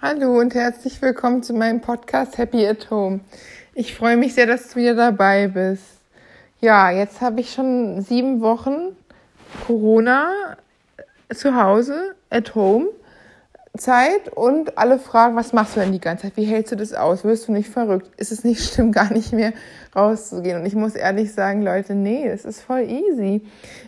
Hallo und herzlich willkommen zu meinem Podcast Happy at Home. Ich freue mich sehr, dass du wieder dabei bist. Ja, jetzt habe ich schon 7 Wochen Corona zu Hause, at home, Zeit und alle fragen, was machst du denn die ganze Zeit? Wie hältst du das aus? Wirst du nicht verrückt? Ist es nicht schlimm, gar nicht mehr rauszugehen? Und ich muss ehrlich sagen, Leute, nee, das ist voll easy.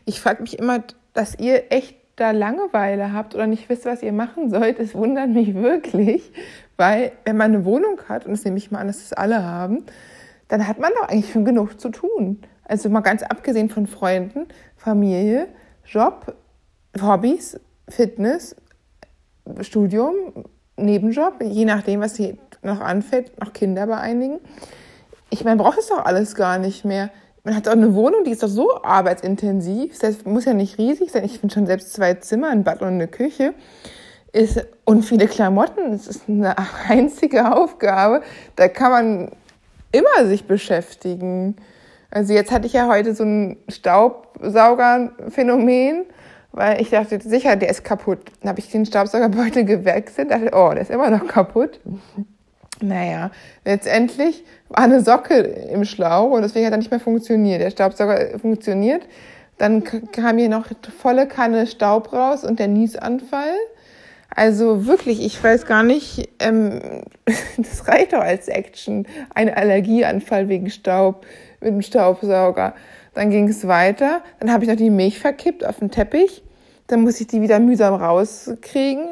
Ich frage mich immer, dass ihr echt da Langeweile habt oder nicht wisst, was ihr machen sollt, es wundert mich wirklich, weil wenn man eine Wohnung hat, und das nehme ich mal an, dass das alle haben, dann hat man doch eigentlich schon genug zu tun. Also mal ganz abgesehen von Freunden, Familie, Job, Hobbys, Fitness, Studium, Nebenjob, je nachdem, was hier noch anfällt, noch Kinder bei einigen. Ich meine, man braucht es doch alles gar nicht mehr. Man hat auch eine Wohnung, die ist doch so arbeitsintensiv, das muss ja nicht riesig sein. Ich finde schon selbst 2 Zimmer, ein Bad und eine Küche und viele Klamotten. Das ist eine einzige Aufgabe, da kann man immer sich beschäftigen. Also jetzt hatte ich ja heute so ein Staubsauger-Phänomen, weil ich dachte, sicher, der ist kaputt. Dann habe ich den Staubsaugerbeutel gewechselt, dachte, oh, der ist immer noch kaputt. Naja, letztendlich war eine Socke im Schlauch und deswegen hat er nicht mehr funktioniert. Der Staubsauger funktioniert, dann kam hier noch volle Kanne Staub raus und der Niesanfall. Also wirklich, ich weiß gar nicht, das reicht doch als Action. Ein Allergieanfall wegen Staub mit dem Staubsauger. Dann ging es weiter, dann habe ich noch die Milch verkippt auf den Teppich. Dann muss ich die wieder mühsam rauskriegen,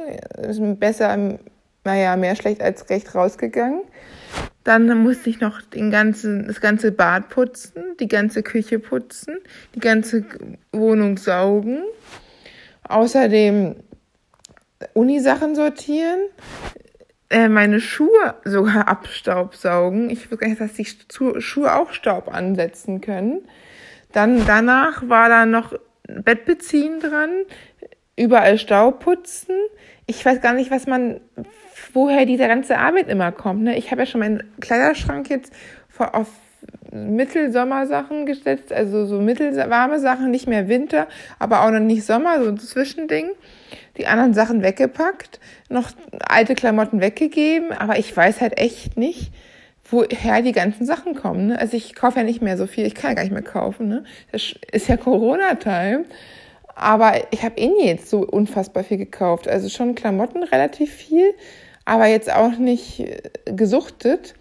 mehr schlecht als recht rausgegangen. Dann musste ich noch das ganze Bad putzen, die ganze Küche putzen, die ganze Wohnung saugen. Außerdem Unisachen sortieren, meine Schuhe sogar abstaubsaugen. Ich würde sagen, dass die Schuhe auch Staub ansetzen können. Dann danach war da noch Bett beziehen dran, überall Staub putzen. Ich weiß gar nicht, woher diese ganze Arbeit immer kommt. Ne? Ich habe ja schon meinen Kleiderschrank jetzt auf Mittelsommersachen gesetzt, also so mittelwarme Sachen, nicht mehr Winter, aber auch noch nicht Sommer, so ein Zwischending. Die anderen Sachen weggepackt, noch alte Klamotten weggegeben, aber ich weiß halt echt nicht, woher die ganzen Sachen kommen. Ne? Also ich kaufe ja nicht mehr so viel, ich kann ja gar nicht mehr kaufen. Ne? Das ist ja Corona-Time. Aber ich habe jetzt so unfassbar viel gekauft. Also schon Klamotten relativ viel, aber jetzt auch nicht gesuchtet.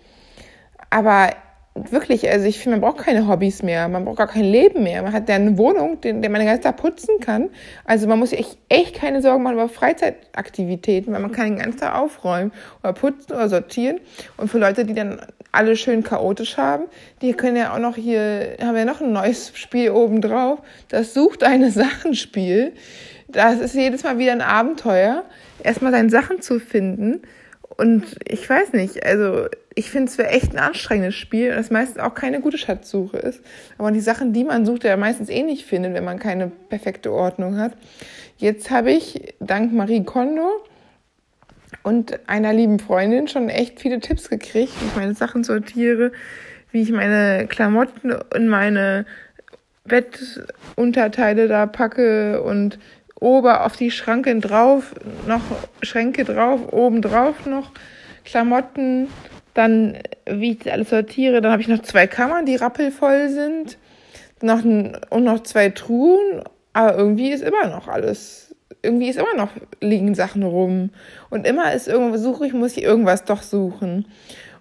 Aber wirklich, also ich finde, man braucht keine Hobbys mehr. Man braucht gar kein Leben mehr. Man hat ja eine Wohnung, die man den ganzen Tag putzen kann. Also man muss sich echt keine Sorgen machen über Freizeitaktivitäten, weil man kann den ganzen Tag aufräumen oder putzen oder sortieren. Und für Leute, die dann alle schön chaotisch haben, die können ja auch noch haben wir ja noch ein neues Spiel obendrauf. Das Such deine Sachen-Spiel. Das ist jedes Mal wieder ein Abenteuer, erstmal seine Sachen zu finden. Und ich weiß nicht, also ich finde es echt ein anstrengendes Spiel, das meistens auch keine gute Schatzsuche ist. Aber die Sachen, die man sucht, ja meistens eh nicht findet, wenn man keine perfekte Ordnung hat. Jetzt habe ich dank Marie Kondo und einer lieben Freundin schon echt viele Tipps gekriegt, wie ich meine Sachen sortiere, wie ich meine Klamotten und meine Bettunterteile da packe und auf die Schranken drauf, noch Schränke drauf, oben drauf noch Klamotten, dann wie ich das alles sortiere. Dann habe ich noch 2 Kammern, die rappelvoll sind, und noch 2 Truhen, aber irgendwie ist immer noch liegen Sachen rum und immer ist irgendwo muss ich irgendwas doch suchen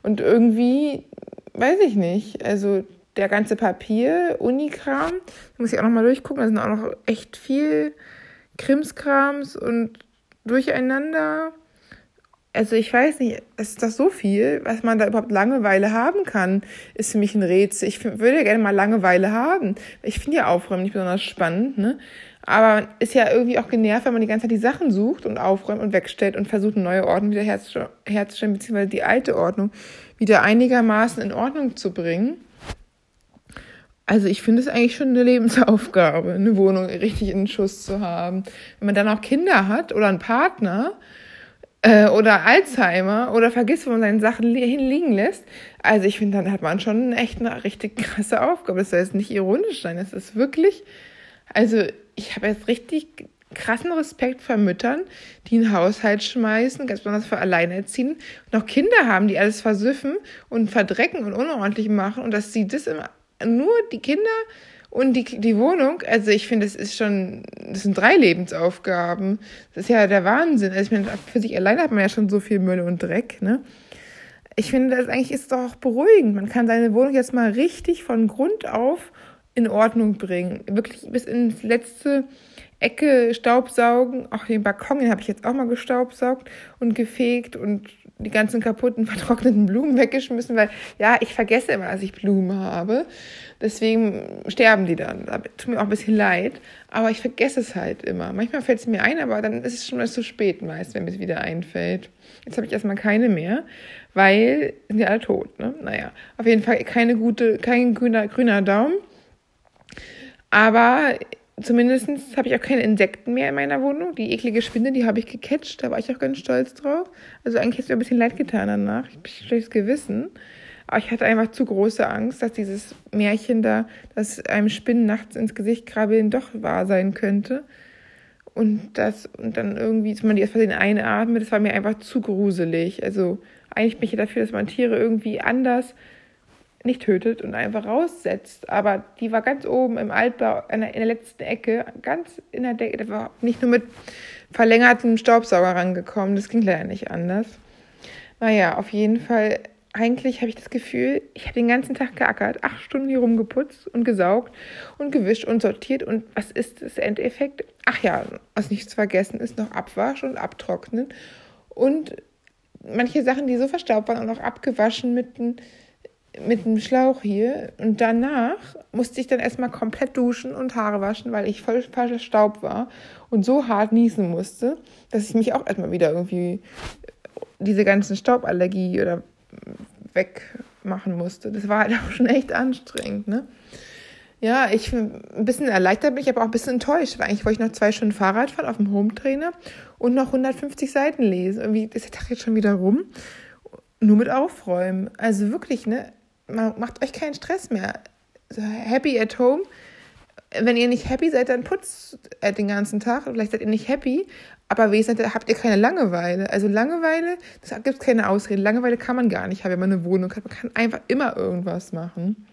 und irgendwie, weiß ich nicht, also der ganze Papier, Unikram, muss ich auch nochmal durchgucken, da sind auch noch echt viel Krimskrams und Durcheinander. Also ich weiß nicht, es ist doch so viel, was man da überhaupt Langeweile haben kann, ist für mich ein Rätsel. Ich würde ja gerne mal Langeweile haben. Ich finde ja Aufräumen nicht besonders spannend, ne? Aber man ist ja irgendwie auch genervt, wenn man die ganze Zeit die Sachen sucht und aufräumt und wegstellt und versucht, eine neue Ordnung wieder herzustellen, beziehungsweise die alte Ordnung wieder einigermaßen in Ordnung zu bringen. Also ich finde es eigentlich schon eine Lebensaufgabe, eine Wohnung richtig in Schuss zu haben. Wenn man dann auch Kinder hat oder einen Partner oder Alzheimer oder vergisst, wo man seine Sachen liegen lässt. Also ich finde, dann hat man schon echt eine richtig krasse Aufgabe. Das soll jetzt nicht ironisch sein. Das ist wirklich, also ich habe jetzt richtig krassen Respekt vor Müttern, die einen Haushalt schmeißen, ganz besonders vor Alleinerziehenden, noch Kinder haben, die alles versüffen und verdrecken und unordentlich machen und dass sie das immer, nur die Kinder und die Wohnung, also ich finde, das sind 3 Lebensaufgaben. Das ist ja der Wahnsinn. Also ich meine, für sich alleine hat man ja schon so viel Müll und Dreck, ne? Ich finde, das eigentlich ist doch auch beruhigend. Man kann seine Wohnung jetzt mal richtig von Grund auf in Ordnung bringen. Wirklich bis in die letzte Ecke staubsaugen. Auch den Balkon, den habe ich jetzt auch mal gestaubsaugt und gefegt und die ganzen kaputten, vertrockneten Blumen weggeschmissen, weil, ja, ich vergesse immer, dass ich Blumen habe. Deswegen sterben die dann. Das tut mir auch ein bisschen leid, aber ich vergesse es halt immer. Manchmal fällt es mir ein, aber dann ist es schon mal zu spät meist, wenn mir es wieder einfällt. Jetzt habe ich erstmal keine mehr, weil sind ja alle tot, ne? Naja, auf jeden Fall kein grüner Daumen. Aber zumindest habe ich auch keine Insekten mehr in meiner Wohnung. Die eklige Spinne, die habe ich gecatcht. Da war ich auch ganz stolz drauf. Also eigentlich hat es mir ein bisschen leid getan danach. Ich habe ein schlechtes Gewissen. Aber ich hatte einfach zu große Angst, dass dieses Märchen da, dass einem Spinnen nachts ins Gesicht krabbeln, doch wahr sein könnte. Und dann irgendwie, dass man die erst mal den einatmet, das war mir einfach zu gruselig. Also eigentlich bin ich ja dafür, dass man Tiere irgendwie anders nicht tötet und einfach raussetzt, aber die war ganz oben im Altbau, in der letzten Ecke, ganz in der Decke, da war nicht nur mit verlängertem Staubsauger rangekommen, das ging leider nicht anders. Naja, auf jeden Fall, eigentlich habe ich das Gefühl, ich habe den ganzen Tag geackert, 8 Stunden hier rumgeputzt und gesaugt und gewischt und sortiert und was ist das Endeffekt? Ach ja, was nicht zu vergessen ist noch Abwasch und Abtrocknen und manche Sachen, die so verstaubt waren, auch noch abgewaschen mit dem Schlauch hier und danach musste ich dann erstmal komplett duschen und Haare waschen, weil ich voll verstaubt war und so hart niesen musste, dass ich mich auch erstmal wieder irgendwie diese ganzen Stauballergie oder wegmachen musste. Das war halt auch schon echt anstrengend, ne? Ja, ich bin ein bisschen erleichtert, bin ich aber auch ein bisschen enttäuscht, weil eigentlich wollte ich noch 2 Stunden Fahrrad fahren auf dem Hometrainer und noch 150 Seiten lesen. Irgendwie ist der Tag jetzt schon wieder rum. Nur mit Aufräumen. Also wirklich, ne? Macht euch keinen Stress mehr. Happy at home. Wenn ihr nicht happy seid, dann putzt den ganzen Tag. Vielleicht seid ihr nicht happy, aber wenigstens habt ihr keine Langeweile. Also Langeweile, da gibt es keine Ausrede. Langeweile kann man gar nicht haben, wenn man eine Wohnung hat. Man kann einfach immer irgendwas machen.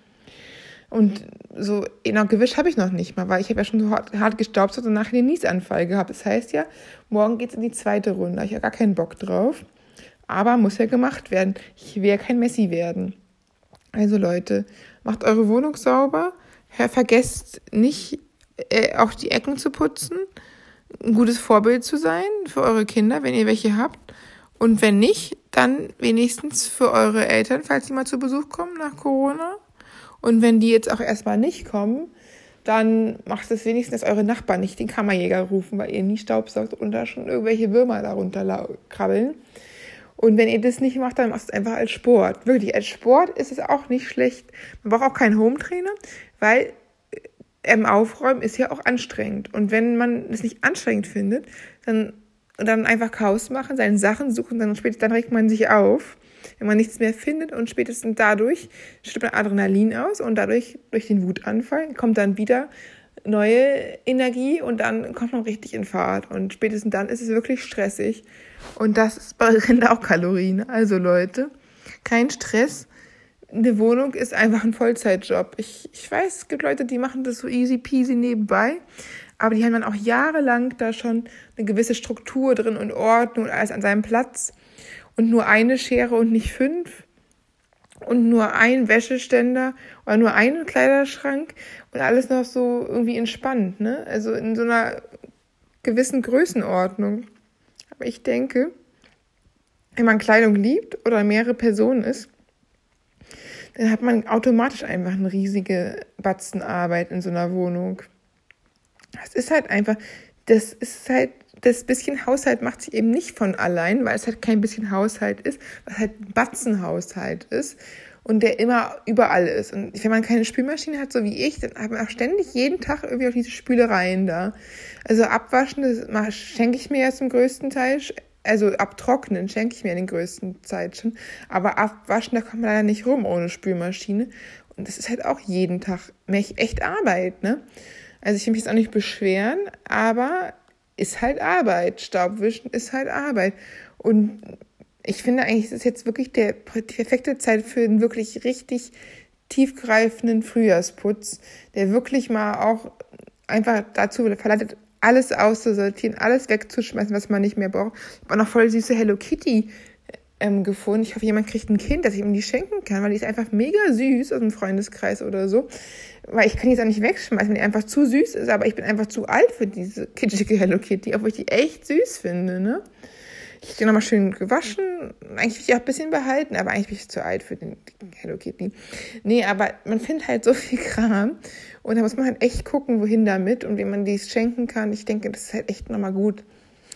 Und so, genau, gewischt habe ich noch nicht mal, weil ich habe ja schon so hart gestaubt und nachher den Niesanfall gehabt. Das heißt ja, morgen geht es in die 2. Runde. Da habe ich ja gar keinen Bock drauf. Aber muss ja gemacht werden. Ich will ja kein Messi werden. Also Leute, macht eure Wohnung sauber. Vergesst nicht, auch die Ecken zu putzen. Ein gutes Vorbild zu sein für eure Kinder, wenn ihr welche habt. Und wenn nicht, dann wenigstens für eure Eltern, falls die mal zu Besuch kommen nach Corona. Und wenn die jetzt auch erstmal nicht kommen, dann macht es wenigstens, dass eure Nachbarn nicht den Kammerjäger rufen, weil ihr nie staubsaugt und da schon irgendwelche Würmer darunter krabbeln. Und wenn ihr das nicht macht, dann macht es einfach als Sport. Wirklich, als Sport ist es auch nicht schlecht. Man braucht auch keinen Hometrainer, weil Aufräumen ist ja auch anstrengend. Und wenn man es nicht anstrengend findet, dann einfach Chaos machen, seine Sachen suchen, dann regt man sich auf, wenn man nichts mehr findet. Und spätestens dadurch stirbt man Adrenalin aus und dadurch, durch den Wutanfall, kommt dann wieder neue Energie und dann kommt man richtig in Fahrt und spätestens dann ist es wirklich stressig und das brennt auch Kalorien. Also Leute, kein Stress, eine Wohnung ist einfach ein Vollzeitjob. Ich weiß, es gibt Leute, die machen das so easy peasy nebenbei, aber die haben dann auch jahrelang da schon eine gewisse Struktur drin und Ordnung und alles an seinem Platz und nur eine Schere und nicht 5. Und nur ein Wäscheständer oder nur einen Kleiderschrank und alles noch so irgendwie entspannt, ne? Also in so einer gewissen Größenordnung. Aber ich denke, wenn man Kleidung liebt oder mehrere Personen ist, dann hat man automatisch einfach eine riesige Batzenarbeit in so einer Wohnung. Das bisschen Haushalt macht sich eben nicht von allein, weil es halt kein bisschen Haushalt ist, was halt ein Batzenhaushalt ist und der immer überall ist. Und wenn man keine Spülmaschine hat, so wie ich, dann hat man auch ständig jeden Tag irgendwie auch diese Spülereien da. Also abwaschen, das schenke ich mir ja zum größten Teil, also abtrocknen schenke ich mir den größten Zeit schon, aber abwaschen, da kommt man leider nicht rum ohne Spülmaschine. Und das ist halt auch jeden Tag echt Arbeit, ne? Also ich will mich jetzt auch nicht beschweren, aber ist halt Arbeit. Staubwischen ist halt Arbeit. Und ich finde eigentlich, es ist jetzt wirklich die perfekte Zeit für einen wirklich richtig tiefgreifenden Frühjahrsputz, der wirklich mal auch einfach dazu verleitet, alles auszusortieren, alles wegzuschmeißen, was man nicht mehr braucht. Ich habe auch noch voll süße Hello Kitty gefunden. Ich hoffe, jemand kriegt ein Kind, dass ich ihm die schenken kann, weil die ist einfach mega süß aus dem Freundeskreis oder so. Weil ich kann die jetzt auch nicht wegschmeißen, weil die einfach zu süß ist, aber ich bin einfach zu alt für diese kitschige Hello Kitty, obwohl ich die echt süß finde, ne? Ich habe die nochmal schön gewaschen. Eigentlich will ich die auch ein bisschen behalten, aber eigentlich bin ich zu alt für den Hello Kitty. Nee, aber man findet halt so viel Kram und da muss man halt echt gucken, wohin damit und wie man dies schenken kann. Ich denke, das ist halt echt nochmal gut.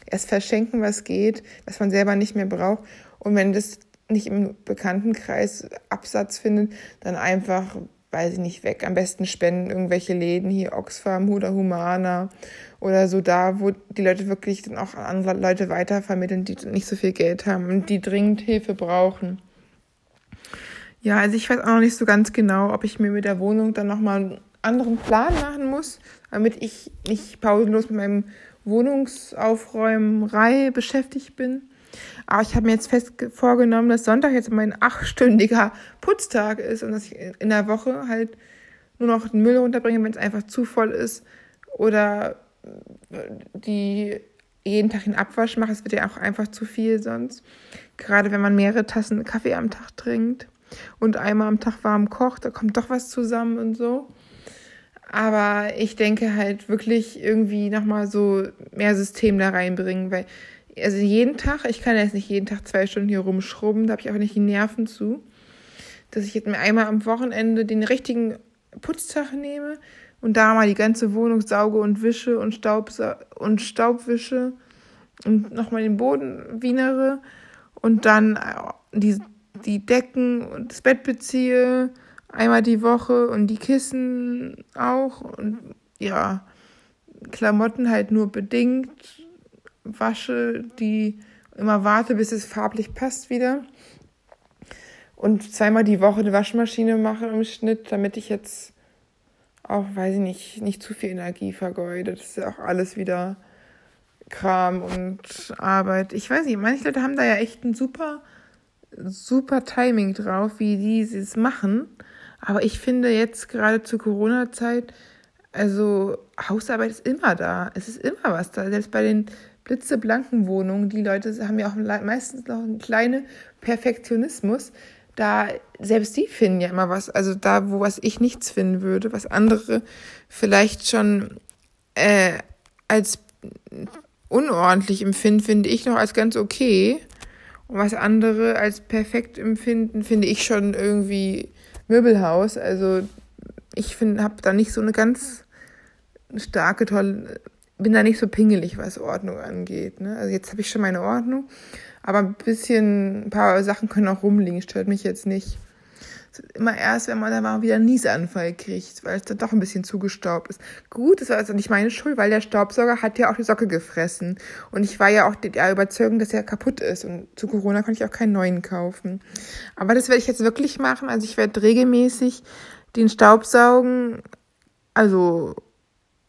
Erst verschenken, was geht, was man selber nicht mehr braucht. Und wenn das nicht im Bekanntenkreis Absatz findet, dann einfach, weiß ich nicht, weg. Am besten spenden irgendwelche Läden, hier Oxfam oder Humana oder so, da, wo die Leute wirklich dann auch an andere Leute weitervermitteln, die nicht so viel Geld haben und die dringend Hilfe brauchen. Ja, also ich weiß auch noch nicht so ganz genau, ob ich mir mit der Wohnung dann nochmal einen anderen Plan machen muss, damit ich nicht pausenlos mit meinem Wohnungsaufräumerei beschäftigt bin. Aber ich habe mir jetzt fest vorgenommen, dass Sonntag jetzt mein 8-stündiger Putztag ist und dass ich in der Woche halt nur noch den Müll runterbringe, wenn es einfach zu voll ist, oder die jeden Tag den Abwasch mache. Es wird ja auch einfach zu viel sonst. Gerade wenn man mehrere Tassen Kaffee am Tag trinkt und einmal am Tag warm kocht, da kommt doch was zusammen und so. Aber ich denke halt wirklich irgendwie nochmal so mehr System da reinbringen, weil also jeden Tag, ich kann jetzt nicht jeden Tag 2 Stunden hier rumschrubben, da habe ich auch nicht die Nerven zu, dass ich jetzt mir einmal am Wochenende den richtigen Putztag nehme und da mal die ganze Wohnung sauge und wische und Staubwische und nochmal den Boden wienere und dann die Decken und das Bett beziehe, einmal die Woche, und die Kissen auch und ja, Klamotten halt nur bedingt wasche, die immer warte, bis es farblich passt wieder, und 2-mal die Woche eine Waschmaschine mache im Schnitt, damit ich jetzt auch, weiß ich nicht, nicht zu viel Energie vergeude. Das ist ja auch alles wieder Kram und Arbeit. Ich weiß nicht, manche Leute haben da ja echt ein super Timing drauf, wie die es machen. Aber ich finde jetzt gerade zur Corona-Zeit, also Hausarbeit ist immer da. Es ist immer was da. Selbst bei den blitzeblanken Wohnungen, die Leute haben ja auch meistens noch einen kleinen Perfektionismus. Da, selbst die finden ja immer was. Also da, wo was ich nichts finden würde, was andere vielleicht schon als unordentlich empfinden, finde ich noch als ganz okay. Und was andere als perfekt empfinden, finde ich schon irgendwie Möbelhaus. Also ich habe da nicht so eine ganz starke, tolle, bin da nicht so pingelig, was Ordnung angeht, ne? Also jetzt habe ich schon meine Ordnung, aber ein paar Sachen können auch rumliegen, stört mich jetzt nicht. Immer erst, wenn man da mal wieder einen Niesanfall kriegt, weil es dann doch ein bisschen zugestaubt ist. Gut, das war also nicht meine Schuld, weil der Staubsauger hat ja auch die Socke gefressen. Und ich war ja auch der Überzeugung, dass er kaputt ist. Und zu Corona konnte ich auch keinen neuen kaufen. Aber das werde ich jetzt wirklich machen. Also ich werde regelmäßig den Staubsaugen, also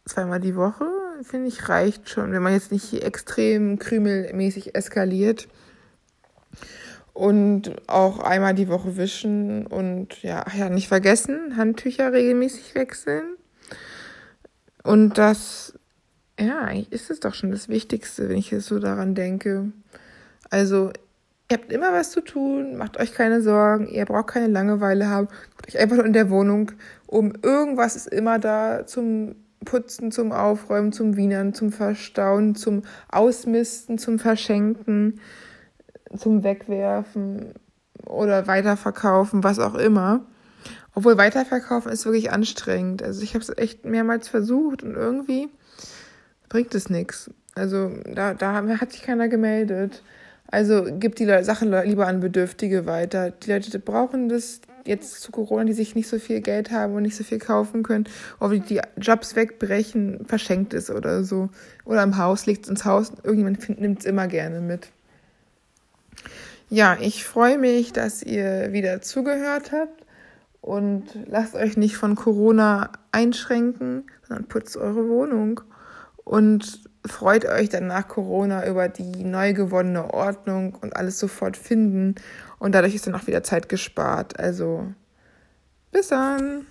2-mal die Woche, finde ich, reicht schon, wenn man jetzt nicht extrem krümelmäßig eskaliert. Und auch einmal die Woche wischen und ja, nicht vergessen, Handtücher regelmäßig wechseln. Und das, ja, eigentlich ist es doch schon das Wichtigste, wenn ich jetzt so daran denke. Also, ihr habt immer was zu tun, macht euch keine Sorgen, ihr braucht keine Langeweile haben. Guckt euch einfach nur in der Wohnung um. Irgendwas ist immer da zum Putzen, zum Aufräumen, zum Wienern, zum Verstauen, zum Ausmisten, zum Verschenken, zum Wegwerfen oder Weiterverkaufen, was auch immer. Obwohl Weiterverkaufen ist wirklich anstrengend. Also ich habe es echt mehrmals versucht und irgendwie bringt es nichts. Also da hat sich keiner gemeldet. Also gibt die Sachen lieber an Bedürftige weiter. Die Leute brauchen das jetzt zu Corona, die sich nicht so viel Geld haben und nicht so viel kaufen können. Ob die Jobs wegbrechen, verschenkt es oder so. Oder im Haus, legt es ins Haus. Irgendjemand nimmt es immer gerne mit. Ja, ich freue mich, dass ihr wieder zugehört habt, und lasst euch nicht von Corona einschränken, sondern putzt eure Wohnung und freut euch dann nach Corona über die neu gewonnene Ordnung und alles sofort finden. Und dadurch ist dann auch wieder Zeit gespart. Also, bis dann!